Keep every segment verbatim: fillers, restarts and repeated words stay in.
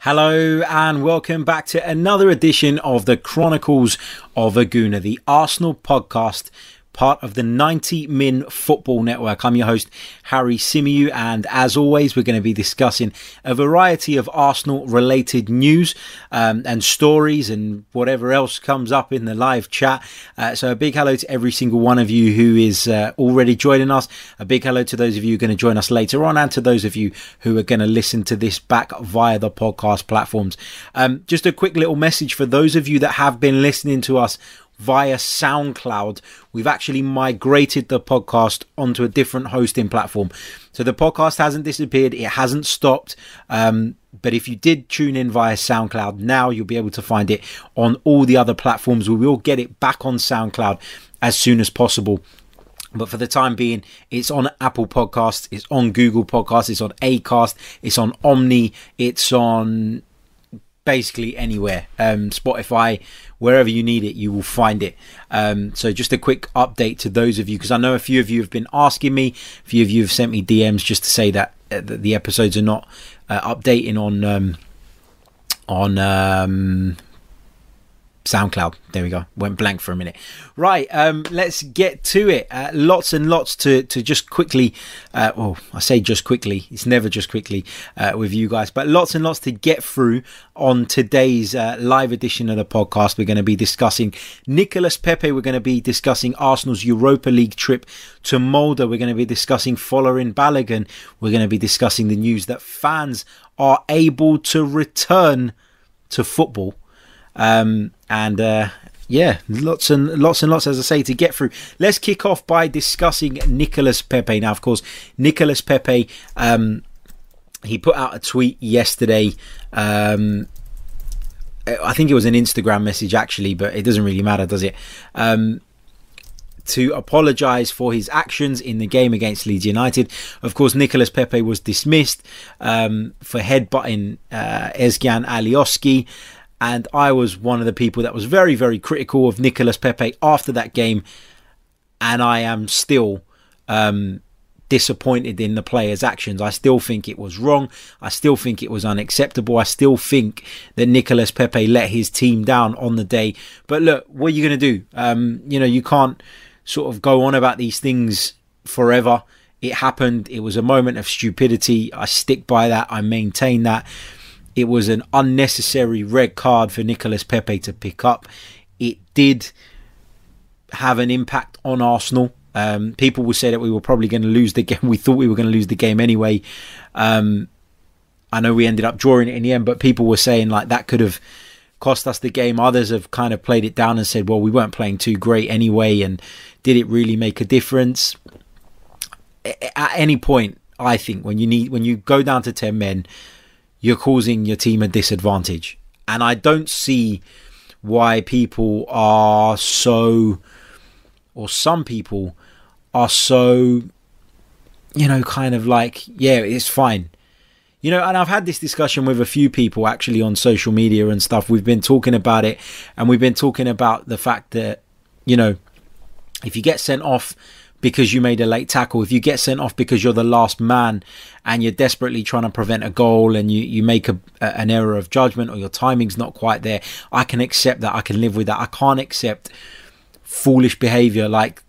Hello and welcome back to another edition of the Chronicles of a Gooner, the Arsenal podcast, part of the ninety min Football Network. I'm your host, Harry Symeou, and as always, we're going to be discussing a variety of Arsenal-related news um, and stories and whatever else comes up in the live chat. Uh, so a big hello to every single one of you who is uh, already joining us. A big hello to those of you who are going to join us later on and to those of you who are going to listen to this back via the podcast platforms. Um, just a quick little message for those of you that have been listening to us via SoundCloud. We've actually migrated the podcast onto a different hosting platform. So the podcast hasn't disappeared. It hasn't stopped. Um, but if you did tune in via SoundCloud now, you'll be able to find it on all the other platforms. We will get it back on SoundCloud as soon as possible. But for the time being, it's on Apple Podcasts. It's on Google Podcasts. It's on Acast. It's on Omni. It's on basically anywhere, um Spotify, wherever you need it, you will find it. Um so just a quick update to those of you, because I know a few of you have been asking me, a few of you have sent me D Ms just to say that, uh, that the episodes are not uh, updating on um on um SoundCloud. There we go, went blank for a minute. Right, um let's get to it. Uh, lots and lots to to just quickly uh oh I say just quickly, it's never just quickly uh with you guys, but lots and lots to get through on today's uh, live edition of the podcast. We're going to be discussing Nicolas Pepe, we're going to be discussing Arsenal's Europa League trip to Molde, we're going to be discussing Folarin Balogun, we're going to be discussing the news that fans are able to return to football. Um, and, uh, yeah, lots and lots and lots, as I say, to get through. Let's kick off by discussing Nicolas Pepe. Now, of course, Nicolas Pepe, um, he put out a tweet yesterday. Um, I think it was an Instagram message, actually, but it doesn't really matter, does it? Um, to apologise for his actions in the game against Leeds United. Of course, Nicolas Pepe was dismissed um, for headbutting uh, Ezgjan Alioski. And I was one of the people that was very, very critical of Nicolas Pepe after that game. And I am still um, disappointed in the player's actions. I still think it was wrong. I still think it was unacceptable. I still think that Nicolas Pepe let his team down on the day. But look, what are you going to do? Um, you know, you can't sort of go on about these things forever. It happened. It was a moment of stupidity. I stick by that. I maintain that. It was an unnecessary red card for Nicolas Pepe to pick up. It did have an impact on Arsenal. Um, people will say that we were probably going to lose the game. We thought we were going to lose the game anyway. Um, I know we ended up drawing it in the end, but people were saying like that could have cost us the game. Others have kind of played it down and said, well, we weren't playing too great anyway. And did it really make a difference? At any point, I think when you need, when you go down to ten men, you're causing your team a disadvantage. And I don't see why people are so, or some people are so, you know, kind of like, yeah, it's fine. You know, and I've had this discussion with a few people actually on social media and stuff. We've been talking about it, and we've been talking about the fact that, you know, if you get sent off because you made a late tackle, if you get sent off because you're the last man and you're desperately trying to prevent a goal and you, you make a, a, an error of judgment or your timing's not quite there, I can accept that. I can live with that. I can't accept foolish behaviour like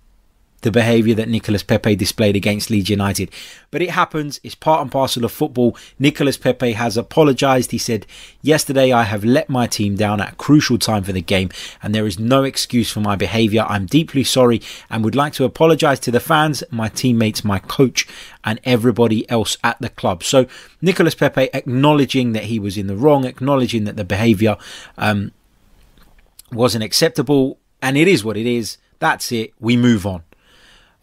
the behaviour that Nicolas Pepe displayed against Leeds United. But it happens. It's part and parcel of football. Nicolas Pepe has apologised. He said, yesterday I have let my team down at a crucial time for the game and there is no excuse for my behaviour. I'm deeply sorry and would like to apologise to the fans, my teammates, my coach and everybody else at the club. So Nicolas Pepe acknowledging that he was in the wrong, acknowledging that the behaviour um, wasn't acceptable, and it is what it is. That's it. We move on.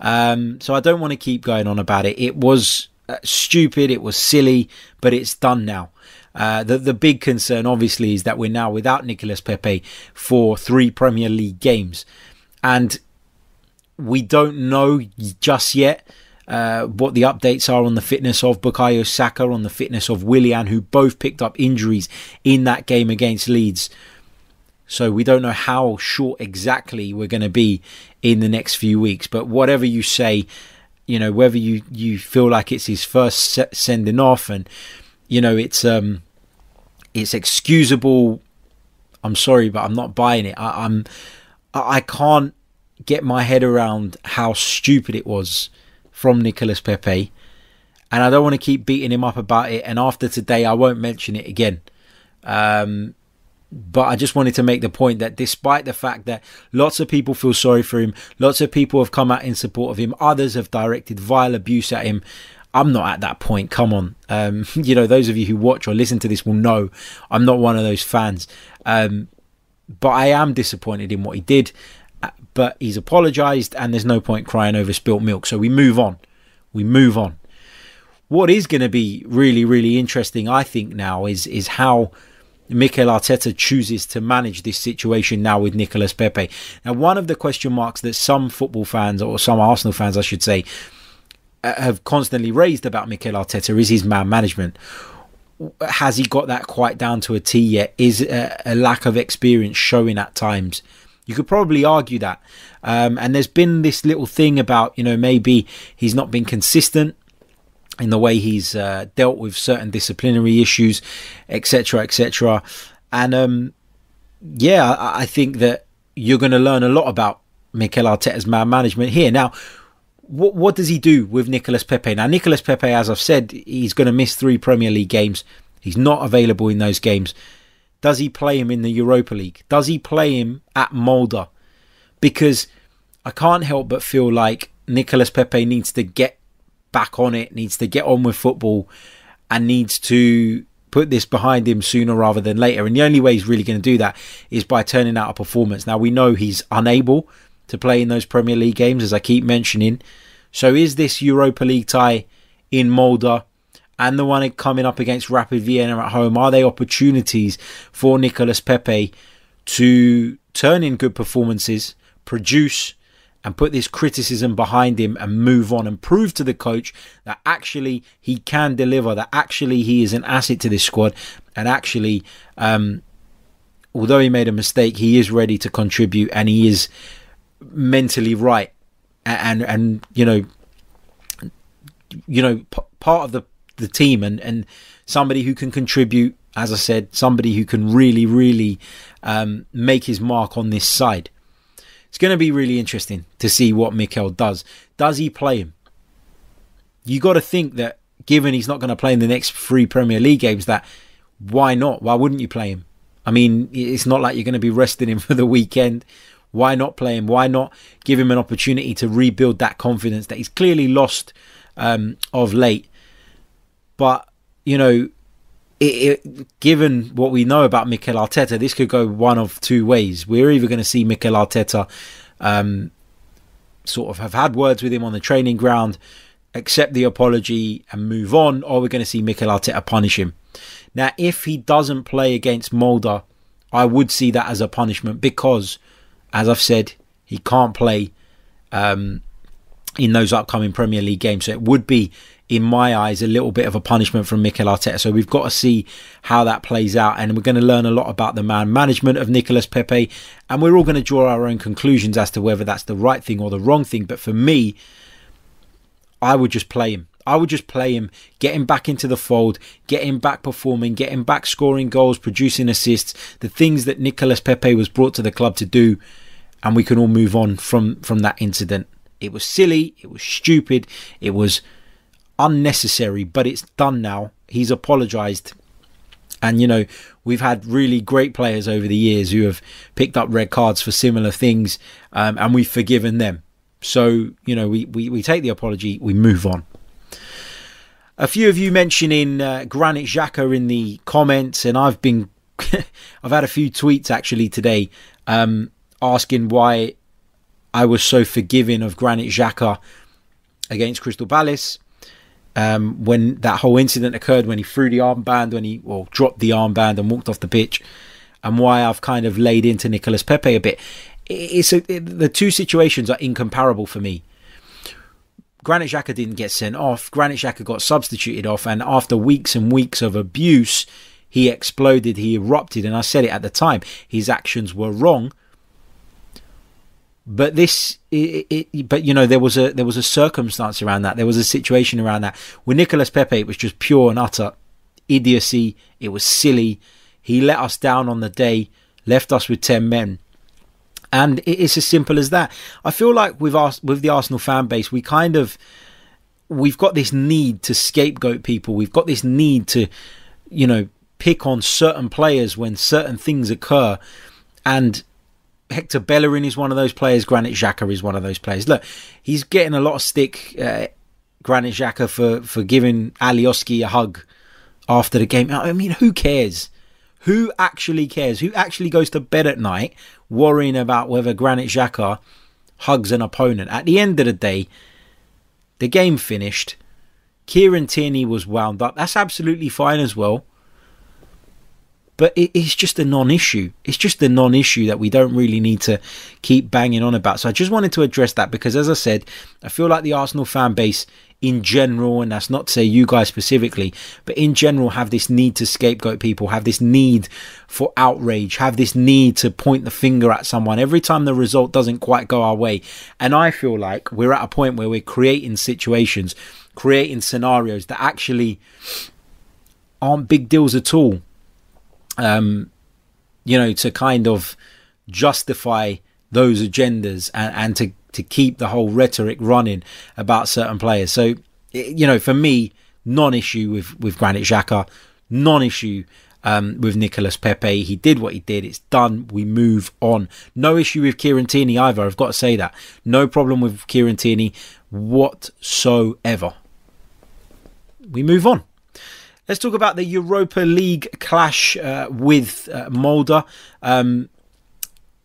Um, so I don't want to keep going on about it. It was uh, stupid. It was silly, but it's done now. Uh, the, the big concern, obviously, is that we're now without Nicolas Pepe for three Premier League games. And we don't know just yet uh, what the updates are on the fitness of Bukayo Saka, on the fitness of Willian, who both picked up injuries in that game against Leeds. So we don't know how short exactly we're going to be in the next few weeks. But whatever you say, you know, whether you, you feel like it's his first sending off and, you know, it's um, it's excusable. I'm sorry, but I'm not buying it. I, I'm I can't get my head around how stupid it was from Nicolas Pepe. And I don't want to keep beating him up about it. And after today, I won't mention it again. Um But I just wanted to make the point that despite the fact that lots of people feel sorry for him, lots of people have come out in support of him, others have directed vile abuse at him, I'm not at that point. Come on. Um, you know, those of you who watch or listen to this will know I'm not one of those fans. Um, but I am disappointed in what he did. But he's apologised and there's no point crying over spilt milk. So we move on. We move on. What is going to be really, really interesting, I think, now is is how Mikel Arteta chooses to manage this situation now with Nicolas Pepe. Now, one of the question marks that some football fans, or some Arsenal fans, I should say, have constantly raised about Mikel Arteta is his man management. Has he got that quite down to a T yet? Is a, a lack of experience showing at times? You could probably argue that. Um, and there's been this little thing about, you know, maybe he's not been consistent in the way he's uh, dealt with certain disciplinary issues, et cetera, et cetera. And um, yeah, I, I think that you're going to learn a lot about Mikel Arteta's man management here. Now, what, what does he do with Nicolas Pepe? Now, Nicolas Pepe, as I've said, he's going to miss three Premier League games. He's not available in those games. Does he play him in the Europa League? Does he play him at Molde? Because I can't help but feel like Nicolas Pepe needs to get back on it, needs to get on with football and needs to put this behind him sooner rather than later. And the only way he's really going to do that is by turning out a performance. Now, we know he's unable to play in those Premier League games, as I keep mentioning. So is this Europa League tie in Molde and the one coming up against Rapid Vienna at home, are they opportunities for Nicolas Pepe to turn in good performances, produce, and put this criticism behind him and move on and prove to the coach that actually he can deliver, that actually he is an asset to this squad, and actually, um, although he made a mistake, he is ready to contribute and he is mentally right. And, and, and you know, you know, p- part of the, the team and, and somebody who can contribute, as I said, somebody who can really, really um, make his mark on this side. It's going to be really interesting to see what Mikel does. Does he play him? You got to think that given he's not going to play in the next three Premier League games, that why not? Why wouldn't you play him? I mean, it's not like you're going to be resting him for the weekend. Why not play him? Why not give him an opportunity to rebuild that confidence that he's clearly lost um, of late? But, you know, It, it, given what we know about Mikel Arteta, this could go one of two ways. We're either going to see Mikel Arteta um, sort of have had words with him on the training ground, accept the apology and move on, or we're going to see Mikel Arteta punish him. Now, if he doesn't play against Molde, I would see that as a punishment because, as I've said, he can't play um, in those upcoming Premier League games. So it would be, in my eyes, a little bit of a punishment from Mikel Arteta. So we've got to see how that plays out. And we're going to learn a lot about the man management of Nicolas Pepe. And we're all going to draw our own conclusions as to whether that's the right thing or the wrong thing. But for me, I would just play him. I would just play him, get him back into the fold, get him back performing, get him back scoring goals, producing assists, the things that Nicolas Pepe was brought to the club to do. And we can all move on from, from that incident. It was silly. It was stupid. It was unnecessary, but it's done now. He's apologized, and you know, we've had really great players over the years who have picked up red cards for similar things, um, and we've forgiven them. So you know, we, we we take the apology, we move on. A few of you mentioning uh, Granit Xhaka in the comments, and I've been I've had a few tweets actually today um, asking why I was so forgiving of Granit Xhaka against Crystal Palace. um, when that whole incident occurred, when he threw the armband, when he well, dropped the armband and walked off the pitch, and why I've kind of laid into Nicolas Pepe a bit. It's a, it, the two situations are incomparable for me. Granit Xhaka didn't get sent off. Granit Xhaka got substituted off, and after weeks and weeks of abuse, he exploded, he erupted, and I said it at the time, his actions were wrong. But this, it, it, but you know, there was a there was a circumstance around that. There was a situation around that. With Nicolas Pepe, it was just pure and utter idiocy. It was silly. He let us down on the day, left us with ten men. And it's as simple as that. I feel like with us, with the Arsenal fan base, we kind of, we've got this need to scapegoat people. We've got this need to, you know, pick on certain players when certain things occur. And Hector Bellerin is one of those players. Granit Xhaka is one of those players. Look, he's getting a lot of stick, uh, Granit Xhaka, for, for giving Alioski a hug after the game. I mean, who cares? Who actually cares? Who actually goes to bed at night worrying about whether Granit Xhaka hugs an opponent? At the end of the day, the game finished. Kieran Tierney was wound up. That's absolutely fine as well. But it, it's just a non-issue. It's just a non-issue that we don't really need to keep banging on about. So I just wanted to address that because, as I said, I feel like the Arsenal fan base in general, and that's not to say you guys specifically, but in general have this need to scapegoat people, have this need for outrage, have this need to point the finger at someone every time the result doesn't quite go our way. And I feel like we're at a point where we're creating situations, creating scenarios that actually aren't big deals at all. Um, you know, to kind of justify those agendas and, and to, to keep the whole rhetoric running about certain players. So, you know, for me, non-issue with, with Granit Xhaka, non-issue um, with Nicolas Pepe. He did what he did. It's done. We move on. No issue with Kieran Tierney either. I've got to say that. No problem with Kieran Tierney whatsoever. We move on. Let's talk about the Europa League clash uh, with uh, Molde. Um,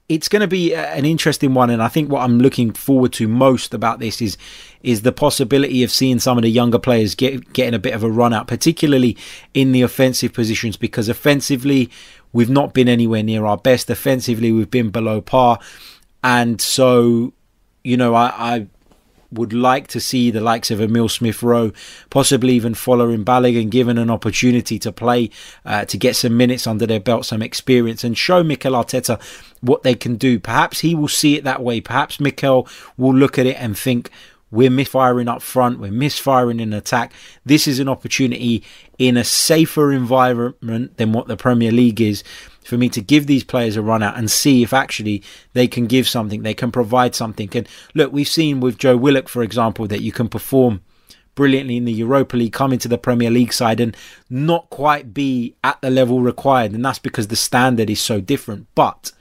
it's going to be an interesting one, and I think what I'm looking forward to most about this is is the possibility of seeing some of the younger players get, getting a bit of a run out, particularly in the offensive positions, because offensively we've not been anywhere near our best. Offensively we've been below par, and so you know I. I would like to see the likes of Emile Smith Rowe, possibly even Folarin Balogun, given an opportunity to play, uh, to get some minutes under their belt, some experience, and show Mikel Arteta what they can do. Perhaps he will see it that way. Perhaps Mikel will look at it and think, we're misfiring up front, we're misfiring in attack. This is an opportunity in a safer environment than what the Premier League is for me to give these players a run out and see if actually they can give something, they can provide something. And look, we've seen with Joe Willock, for example, that you can perform brilliantly in the Europa League, come into the Premier League side and not quite be at the level required. And that's because the standard is so different. But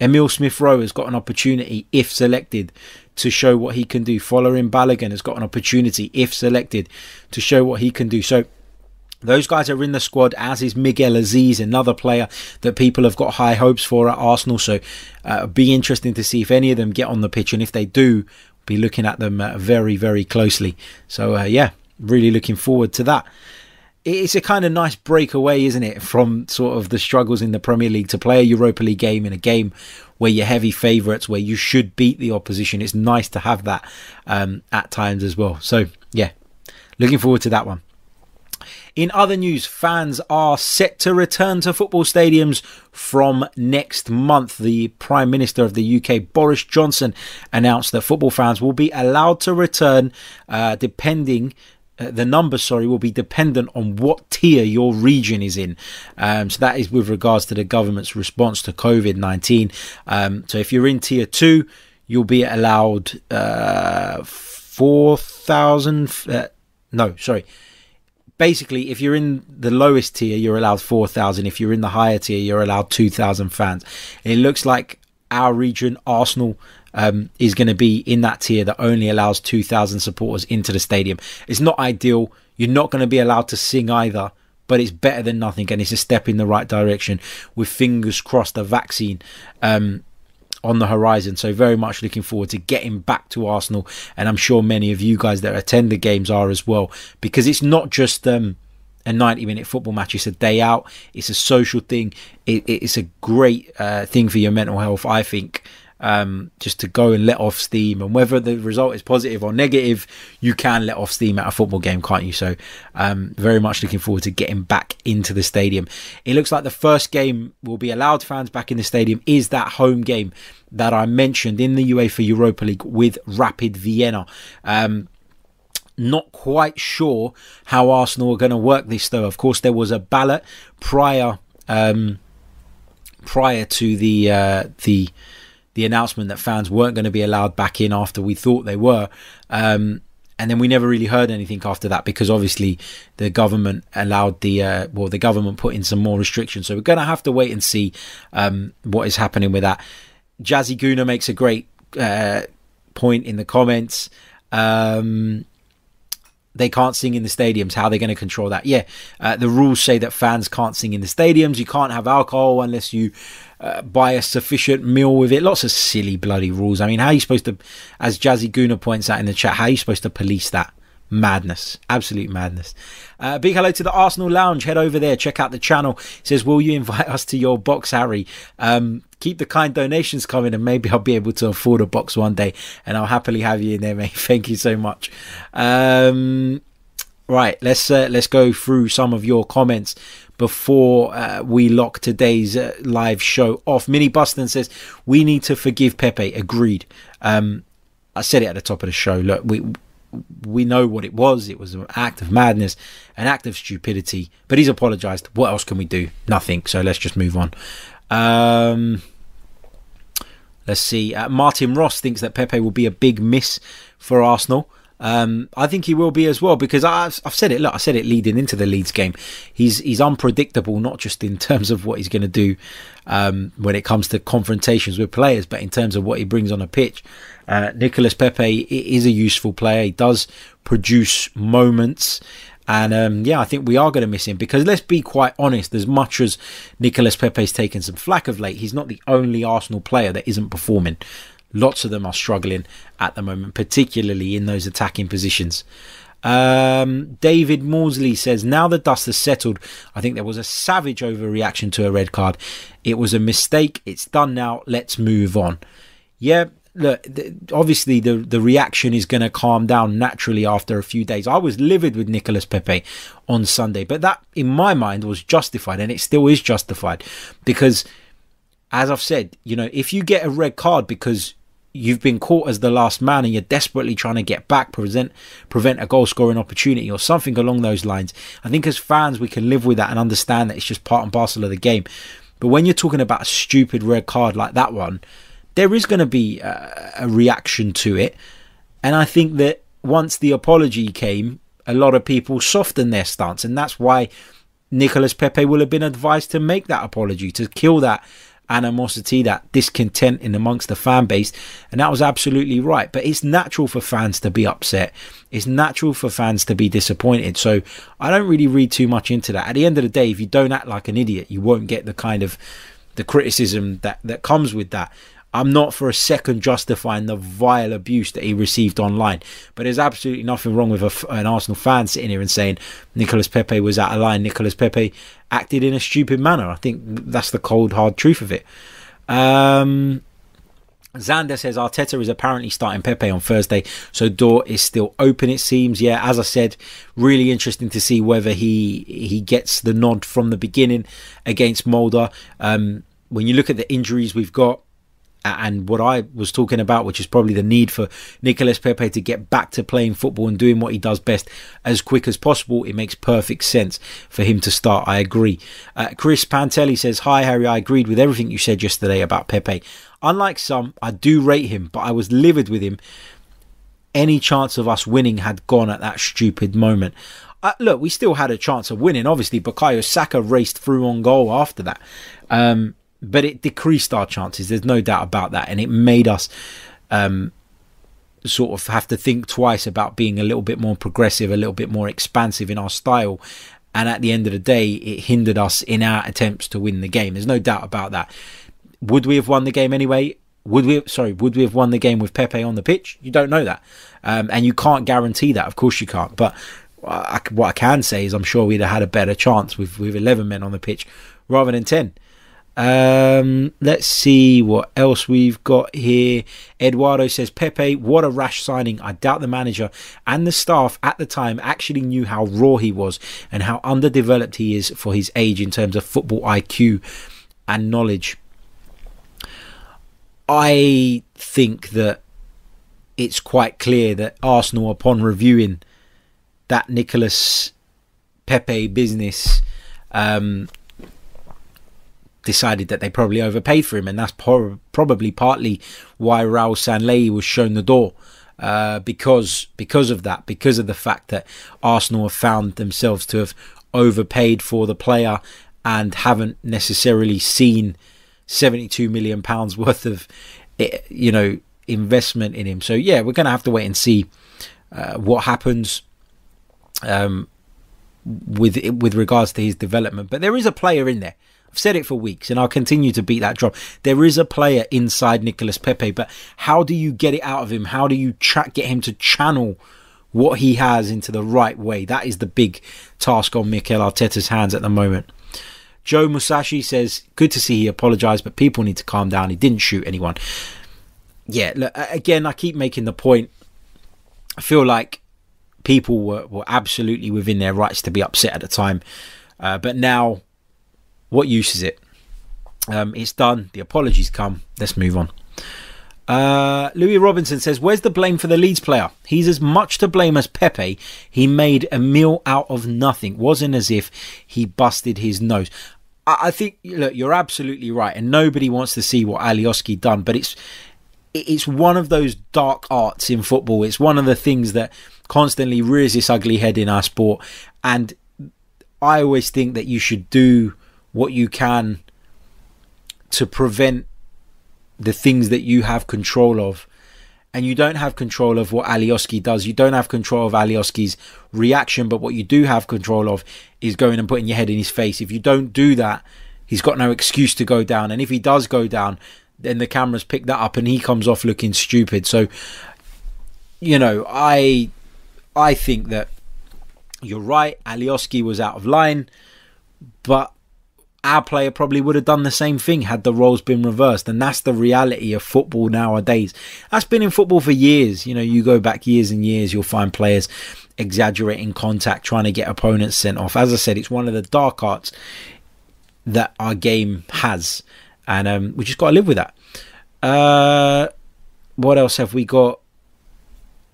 Emile Smith-Rowe has got an opportunity, if selected, to show what he can do. Folarin Balogun has got an opportunity, if selected, to show what he can do. So those guys are in the squad, as is Miguel Aziz, another player that people have got high hopes for at Arsenal. So uh, it'll be interesting to see if any of them get on the pitch. And if they do, we'll be looking at them uh, very, very closely. So, uh, yeah, really looking forward to that. It's a kind of nice breakaway, isn't it, from sort of the struggles in the Premier League, to play a Europa League game in a game where you're heavy favourites, where you should beat the opposition. It's nice to have that um, at times as well. So, yeah, looking forward to that one. In other news, fans are set to return to football stadiums from next month. The Prime Minister of the U K, Boris Johnson, announced that football fans will be allowed to return uh, depending... Uh, the numbers, sorry, will be dependent on what tier your region is in. Um, so that is with regards to the government's response to COVID nineteen. Um, so if you're in tier two, you'll be allowed uh, four thousand. Uh, no, sorry. Basically, if you're in the lowest tier, you're allowed four thousand. If you're in the higher tier, you're allowed two thousand fans. And it looks like our region, Arsenal, Um, is going to be in that tier that only allows two thousand supporters into the stadium. It's not ideal. You're not going to be allowed to sing either, but it's better than nothing, and it's a step in the right direction. With fingers crossed, the vaccine um, on the horizon. So very much looking forward to getting back to Arsenal, and I'm sure many of you guys that attend the games are as well, because it's not just um, a ninety minute football match. It's a day out, it's a social thing, it, it's a great uh, thing for your mental health, I think, um, just to go and let off steam. And whether the result is positive or negative, you can let off steam at a football game, can't you? So um, very much looking forward to getting back into the stadium. It looks like the first game will be allowed fans back in the stadium is that home game that I mentioned in the UEFA Europa League with Rapid Vienna. Um, not quite sure how Arsenal are going to work this though. Of course, there was a ballot prior um, prior to the uh, the the announcement that fans weren't going to be allowed back in after we thought they were. Um, and then we never really heard anything after that, because obviously the government allowed the, uh, well, the government put in some more restrictions. So we're going to have to wait and see um, what is happening with that. Jazzy Gooner makes a great uh, point in the comments. Um, they can't sing in the stadiums. How are they going to control that? Yeah, uh, the rules say that fans can't sing in the stadiums. You can't have alcohol unless you uh, buy a sufficient meal with it. Lots of silly bloody rules. I mean, how are you supposed to, as Jazzy Gooner points out in the chat, how are you supposed to police that? Madness, absolute madness. Uh, big hello to the Arsenal Lounge. Head over there, check out the channel. It says, will you invite us to your box, Harry? Um, keep the kind donations coming and maybe I'll be able to afford a box one day, and I'll happily have you in there, mate. Thank you so much. Um, right, let's uh, let's go through some of your comments before uh, we lock today's uh, live show off. Minnie Buston says, we need to forgive Pepe. Agreed. Um, I said it at the top of the show. Look, we... we know what it was. It was an act of madness, an act of stupidity, but he's apologized. What else can we do? Nothing. So let's just move on. Um, let's see. Uh, Martin Ross thinks that Pepe will be a big miss for Arsenal. Um, I think he will be as well, because I've, I've said it. Look, I said it leading into the Leeds game. He's he's unpredictable, not just in terms of what he's going to do um, when it comes to confrontations with players, but in terms of what he brings on a pitch. Uh, Nicolas Pepe is a useful player. He does produce moments. And um, yeah, I think we are going to miss him, because let's be quite honest, as much as Nicolas Pepe's taken some flack of late, he's not the only Arsenal player that isn't performing. Lots of them are struggling at the moment, particularly in those attacking positions. Um, David Morsley says, now the dust has settled, I think there was a savage overreaction to a red card. It was a mistake. It's done now. Let's move on. Yeah, look, th- obviously the, the reaction is going to calm down naturally after a few days. I was livid with Nicolas Pepe on Sunday, but that in my mind was justified, and it still is justified, because as I've said, you know, if you get a red card because you've been caught as the last man and you're desperately trying to get back, prevent prevent a goal scoring opportunity or something along those lines, I think as fans we can live with that and understand that it's just part and parcel of the game. But when you're talking about a stupid red card like that one, there is going to be a, a reaction to it. And I think that once the apology came, a lot of people softened their stance, and that's why Nicolas Pepe will have been advised to make that apology, to kill that animosity, that discontent in amongst the fan base. And that was absolutely right. But it's natural for fans to be upset. It's natural for fans to be disappointed. So I don't really read too much into that. At the end of the day, if you don't act like an idiot, you won't get the kind of the criticism that that comes with that. I'm not for a second justifying the vile abuse that he received online, but there's absolutely nothing wrong with a, an Arsenal fan sitting here and saying Nicolas Pepe was out of line, Nicolas Pepe acted in a stupid manner. I think that's the cold hard truth of it. um Xander says Arteta is apparently starting Pepe on Thursday, so door is still open, it seems. Yeah, as I said, really interesting to see whether he he gets the nod from the beginning against Molde. Um when you look at the injuries we've got and what I was talking about, which is probably the need for Nicolas Pepe to get back to playing football and doing what he does best as quick as possible, it makes perfect sense for him to start. I agree. Uh, Chris Pantelli says, hi Harry, I agreed with everything you said yesterday about Pepe. Unlike some, I do rate him, but I was livid with him. Any chance of us winning had gone at that stupid moment. Uh, look, we still had a chance of winning. Obviously, Bukayo Saka raced through on goal after that. Um, But it decreased our chances. There's no doubt about that. And it made us um, sort of have to think twice about being a little bit more progressive, a little bit more expansive in our style. And at the end of the day, it hindered us in our attempts to win the game. There's no doubt about that. Would we have won the game anyway? Would we sorry, would we have won the game with Pepe on the pitch? You don't know that. Um, and you can't guarantee that. Of course you can't. But I, what I can say is I'm sure we'd have had a better chance with, with eleven men on the pitch rather than ten. Um, let's see what else we've got here. Eduardo says, Pepe, what a rash signing. I doubt the manager and the staff at the time actually knew how raw he was and how underdeveloped he is for his age in terms of football I Q and knowledge. I think that it's quite clear that Arsenal, upon reviewing that Nicolas Pepe business, um, decided that they probably overpaid for him, and that's por- probably partly why Raul Sanllehi was shown the door, uh, because because of that, because of the fact that Arsenal have found themselves to have overpaid for the player and haven't necessarily seen seventy-two million pounds worth of, you know, investment in him. So yeah, we're going to have to wait and see uh, what happens um, with with regards to his development. But there is a player in there. I've said it for weeks and I'll continue to beat that drum. There is a player inside Nicolas Pepe, but how do you get it out of him? How do you tra- get him to channel what he has into the right way? That is the big task on Mikel Arteta's hands at the moment. Joe Musashi says, good to see he apologised, but people need to calm down. He didn't shoot anyone. Yeah, look, again, I keep making the point. I feel like people were, were absolutely within their rights to be upset at the time. Uh, but now, what use is it? Um, it's done. The apologies come. Let's move on. Uh, Louis Robinson says, where's the blame for the Leeds player? He's as much to blame as Pepe. He made a meal out of nothing. Wasn't as if he busted his nose. I, I think, look, you're absolutely right. And nobody wants to see what Alioski done. But it's it's one of those dark arts in football. It's one of the things that constantly rears its ugly head in our sport. And I always think that you should do what you can to prevent the things that you have control of, and you don't have control of what Alioski does. You don't have control of Alioski's reaction, but what you do have control of is going and putting your head in his face. If you don't do that, he's got no excuse to go down, and if he does go down, then the cameras pick that up and he comes off looking stupid. So, you know, I I think that you're right. Alioski was out of line, but our player probably would have done the same thing had the roles been reversed. And that's the reality of football nowadays. That's been in football for years. You know, you go back years and years, you'll find players exaggerating contact, trying to get opponents sent off. As I said, it's one of the dark arts that our game has. And um, we just got to live with that. Uh, what else have we got?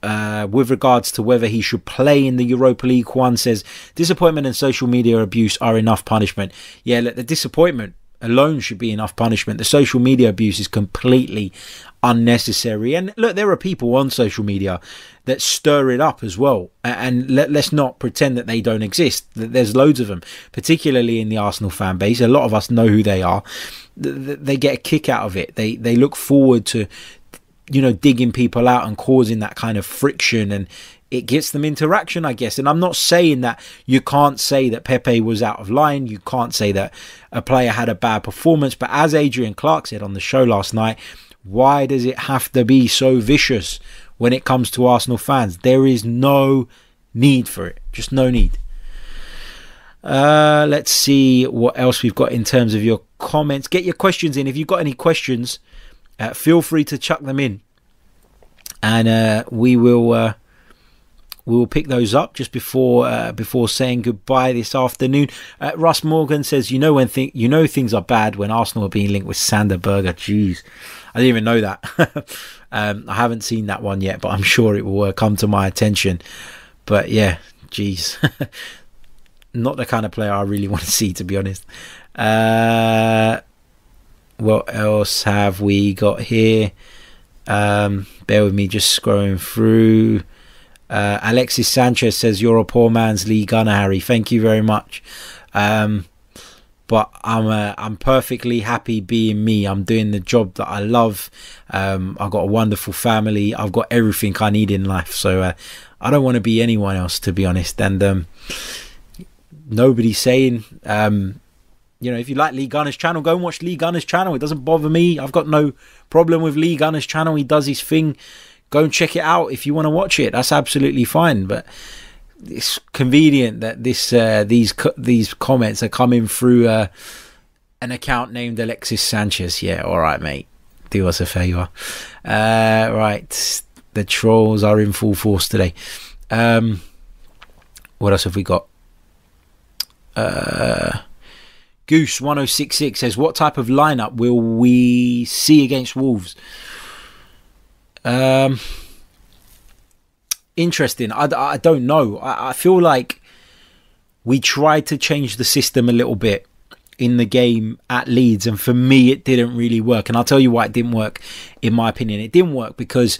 Uh, with regards to whether he should play in the Europa League, Juan says, disappointment and social media abuse are enough punishment. Yeah, look, the disappointment alone should be enough punishment. The social media abuse is completely unnecessary. And look, there are people on social media that stir it up as well. And let, let's not pretend that they don't exist. There's loads of them, particularly in the Arsenal fan base. A lot of us know who they are. They get a kick out of it. They, they look forward to, you know, digging people out and causing that kind of friction, and it gets them interaction, I guess. And I'm not saying that you can't say that Pepe was out of line. You can't say that a player had a bad performance. But as Adrian Clark said on the show last night, why does it have to be so vicious when it comes to Arsenal fans? There is no need for it. Just no need. Uh, let's see what else we've got in terms of your comments. Get your questions in. If you've got any questions, Uh, feel free to chuck them in, and uh, we will uh, we will pick those up just before uh, before saying goodbye this afternoon. Uh, Russ Morgan says, "You know when th- you know things are bad when Arsenal are being linked with Sander Berger." Jeez, I didn't even know that. um, I haven't seen that one yet, but I'm sure it will uh, come to my attention. But yeah, jeez, not the kind of player I really want to see, to be honest. Uh, What else have we got here? Um, bear with me, just scrolling through. Uh, Alexis Sanchez says, you're a poor man's Lee Gunner, Harry. Thank you very much. Um, but I'm uh, I'm perfectly happy being me. I'm doing the job that I love. Um, I've got a wonderful family. I've got everything I need in life. So uh, I don't want to be anyone else, to be honest. And um, nobody's saying... Um, you know, if you like Lee Gunner's channel, go and watch Lee Gunner's channel. It doesn't bother me. I've got no problem with Lee Gunner's channel. He does his thing. Go and check it out if you want to watch it. That's absolutely fine. But it's convenient that this uh, these co- these comments are coming through uh, an account named Alexis Sanchez. Yeah, all right, mate. Do us a favour. Uh, right. The trolls are in full force today. Um, what else have we got? Uh... Goose one oh six six says, what type of lineup will we see against Wolves? Um, interesting. I, I don't know. I, I feel like we tried to change the system a little bit in the game at Leeds, and for me, it didn't really work. And I'll tell you why it didn't work, in my opinion. It didn't work because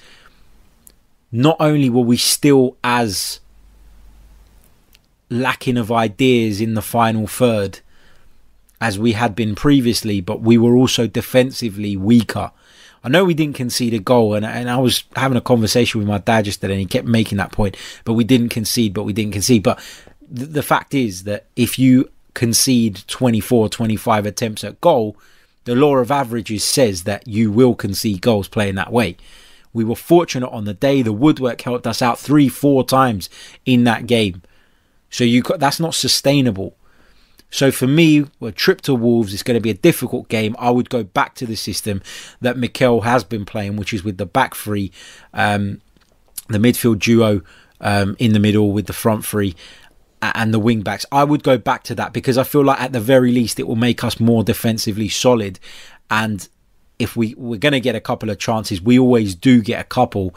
not only were we still as lacking of ideas in the final third as we had been previously, but we were also defensively weaker. I know we didn't concede a goal, and, and I was having a conversation with my dad just then, and he kept making that point, but we didn't concede, but we didn't concede. But th- the fact is that if you concede twenty-four, twenty-five attempts at goal, the law of averages says that you will concede goals playing that way. We were fortunate on the day. The woodwork helped us out three, four times in that game. So you that's not sustainable. So for me, a trip to Wolves is going to be a difficult game. I would go back to the system that Mikel has been playing, which is with the back three, um, the midfield duo um, in the middle with the front three and the wing backs. I would go back to that because I feel like at the very least it will make us more defensively solid. And if we, we're going to get a couple of chances, we always do get a couple.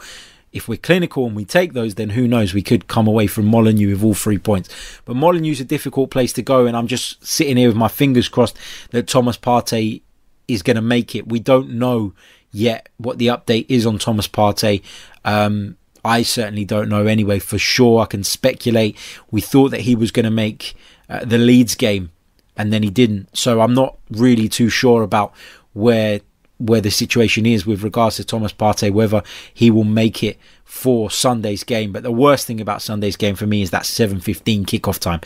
If we're clinical and we take those, then who knows? We could come away from Molineux with all three points. But Molineux's a difficult place to go, and I'm just sitting here with my fingers crossed that Thomas Partey is going to make it. We don't know yet what the update is on Thomas Partey. Um, I certainly don't know anyway. For sure, I can speculate. We thought that he was going to make uh, the Leeds game, and then he didn't. So I'm not really too sure about where... where the situation is with regards to Thomas Partey, whether he will make it for Sunday's game. But the worst thing about Sunday's game for me is that seven fifteen kickoff time.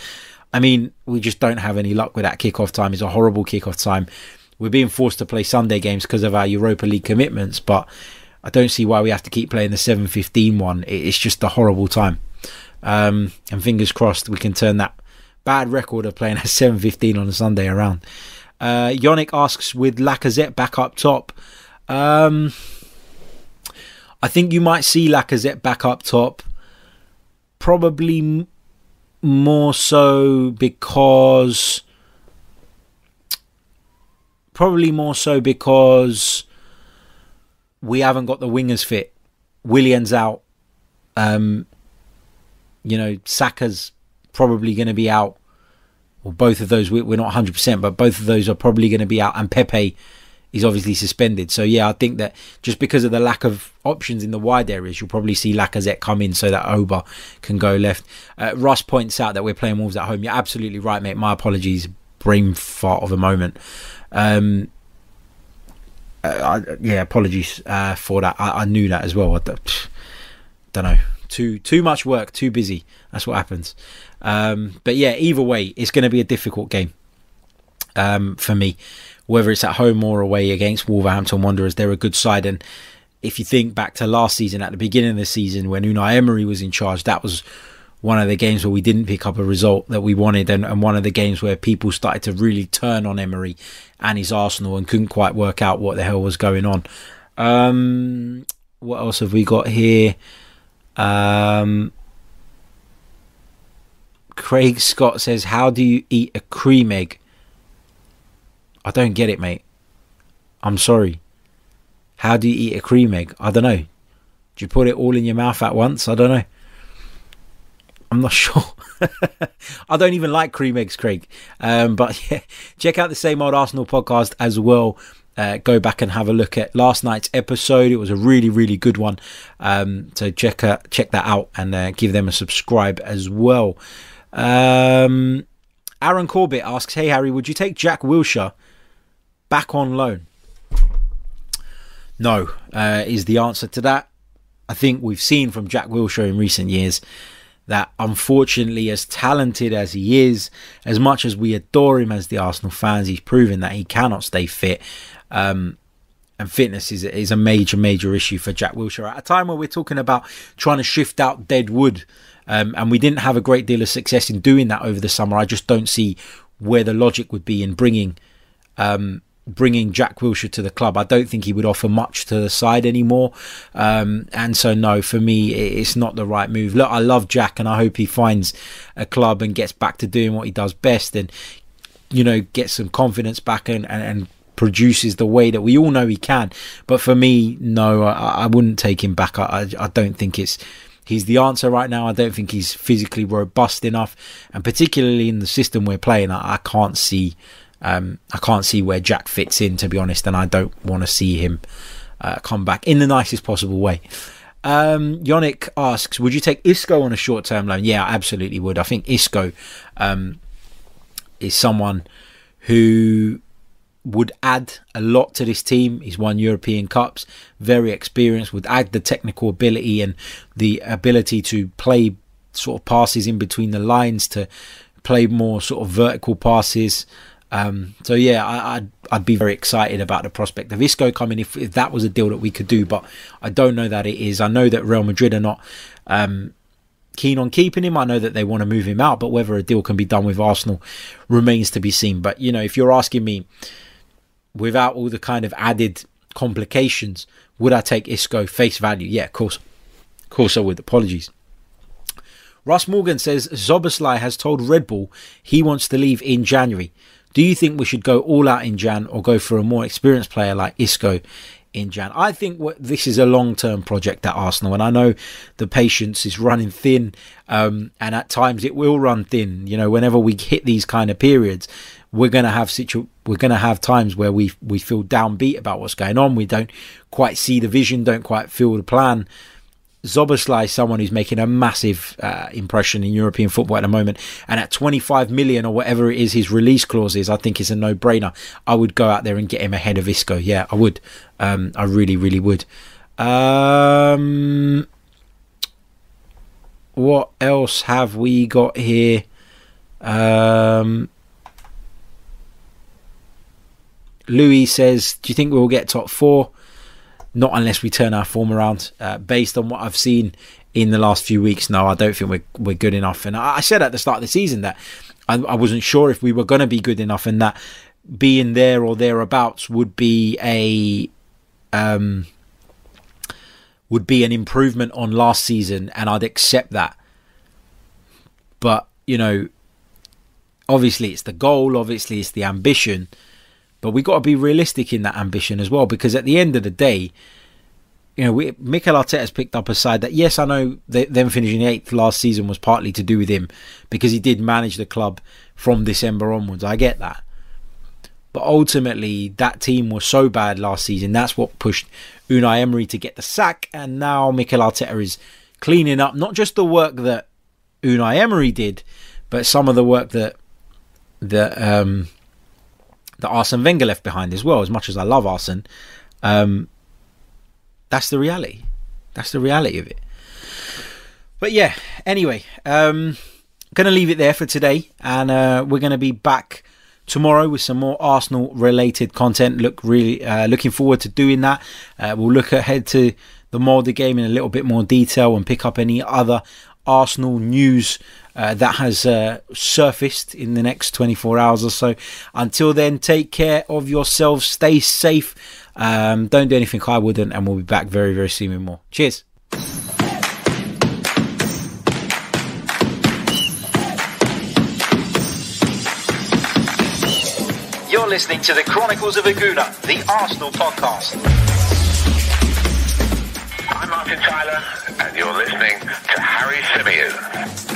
I mean, we just don't have any luck with that kickoff time. It's a horrible kickoff time. We're being forced to play Sunday games because of our Europa League commitments, but I don't see why we have to keep playing the seven fifteen one. It's just a horrible time. Um, and fingers crossed we can turn that bad record of playing at seven fifteen on a Sunday around. Uh, Yannick asks, with Lacazette back up top, um, I think you might see Lacazette back up top, probably m- more so because, probably more so because we haven't got the wingers fit. Willian's out, um, you know, Saka's probably going to be out. Well, both of those, we're not one hundred percent, but both of those are probably going to be out. And Pepe is obviously suspended. So, yeah, I think that just because of the lack of options in the wide areas, you'll probably see Lacazette come in so that Oba can go left. Uh, Russ points out that we're playing Wolves at home. You're absolutely right, mate. My apologies. Brain fart of a moment. Um, uh, I, yeah, apologies uh, for that. I, I knew that as well. I don't, don't know. Too too much work, too busy. That's what happens. Um, but yeah, either way, it's going to be a difficult game um, for me, whether it's at home or away against Wolverhampton Wanderers. They're a good side, and if you think back to last season, at the beginning of the season when Unai Emery was in charge, that was one of the games where we didn't pick up a result that we wanted, and, and one of the games where people started to really turn on Emery and his Arsenal and couldn't quite work out what the hell was going on. Um, what else have we got here? Um, Craig Scott says, how do you eat a cream egg? I don't get it, mate. I'm sorry. How do you eat a cream egg? I don't know. Do you put it all in your mouth at once? I don't know. I'm not sure. I don't even like cream eggs, Craig. Um, but yeah, check out the Same Old Arsenal podcast as well. Uh, go back and have a look at last night's episode. It was a really, really good one. Um, so check uh, check that out and uh, give them a subscribe as well. Um, Aaron Corbett asks, hey, Harry, would you take Jack Wilshere back on loan? No, uh, is the answer to that. I think we've seen from Jack Wilshere in recent years that unfortunately, as talented as he is, as much as we adore him as the Arsenal fans, he's proven that he cannot stay fit. Um, and fitness is, is a major, major issue for Jack Wilshere at a time where we're talking about trying to shift out dead wood. Um, and we didn't have a great deal of success in doing that over the summer. I just don't see where the logic would be in bringing um, bringing Jack Wilshere to the club. I don't think he would offer much to the side anymore. Um, and so, no, for me, it's not the right move. Look, I love Jack and I hope he finds a club and gets back to doing what he does best and, you know, gets some confidence back and, and, and produces the way that we all know he can. But for me, no, I, I wouldn't take him back. I, I, I don't think it's... He's the answer right now. I don't think he's physically robust enough, and particularly in the system we're playing, I, I can't see, um, I can't see where Jack fits in, to be honest. And I don't want to see him uh, come back in the nicest possible way. Um, Yannick asks, "Would you take Isco on a short-term loan?" Yeah, I absolutely would. I think Isco um, is someone who would add a lot to this team. He's won European Cups, very experienced, would add the technical ability and the ability to play sort of passes in between the lines, to play more sort of vertical passes. Um, so yeah, I, I'd, I'd be very excited about the prospect of Isco coming if, if that was a deal that we could do, but I don't know that it is. I know that Real Madrid are not um, keen on keeping him. I know that they want to move him out, but whether a deal can be done with Arsenal remains to be seen. But you know, if you're asking me, without all the kind of added complications, would I take Isco face value? Yeah, of course. Of course I would. Apologies. Russ Morgan says, Szoboszlai has told Red Bull he wants to leave in January. Do you think we should go all out in Jan or go for a more experienced player like Isco in Jan? I think what, this is a long-term project at Arsenal, and I know the patience is running thin, um, and at times it will run thin. You know, whenever we hit these kind of periods, we're going to have situ- we're going to have times where we we feel downbeat about what's going on. We don't quite see the vision, don't quite feel the plan. Szoboszlai is someone who's making a massive uh, impression in European football at the moment, and at twenty-five million or whatever it is his release clause is, I think it's a no-brainer. I would go out there and get him ahead of Isco. Yeah, I would. Um, I really, really would. Um, what else have we got here? Um... Louis says, do you think we'll get top four? Not unless we turn our form around. Uh, based on what I've seen in the last few weeks, no, I don't think we're, we're good enough. And I, I said at the start of the season that I, I wasn't sure if we were going to be good enough, and that being there or thereabouts would be a... Um, would be an improvement on last season, and I'd accept that. But, you know, obviously it's the goal, obviously it's the ambition, but we got to be realistic in that ambition as well, because at the end of the day, you know, we, Mikel Arteta's picked up a side that, yes, I know they, them finishing eighth last season was partly to do with him because he did manage the club from December onwards. I get that. But ultimately, that team was so bad last season. That's what pushed Unai Emery to get the sack. And now Mikel Arteta is cleaning up not just the work that Unai Emery did, but some of the work that... that um, that Arsene Wenger left behind as well. As much as I love Arsene, um, that's the reality. That's the reality of it. But yeah, anyway, um, going to leave it there for today, and uh, we're going to be back tomorrow with some more Arsenal-related content. Look, really uh, looking forward to doing that. Uh, we'll look ahead to the Molde game in a little bit more detail and pick up any other Arsenal news uh, that has uh, surfaced in the next twenty-four hours or so. Until then, take care of yourselves, stay safe, um, don't do anything I wouldn't, and we'll be back very, very soon with more. Cheers. You're listening to the Chronicles of a Gooner, the Arsenal podcast. I'm Martin Tyler, and you're listening to Harry Symeou.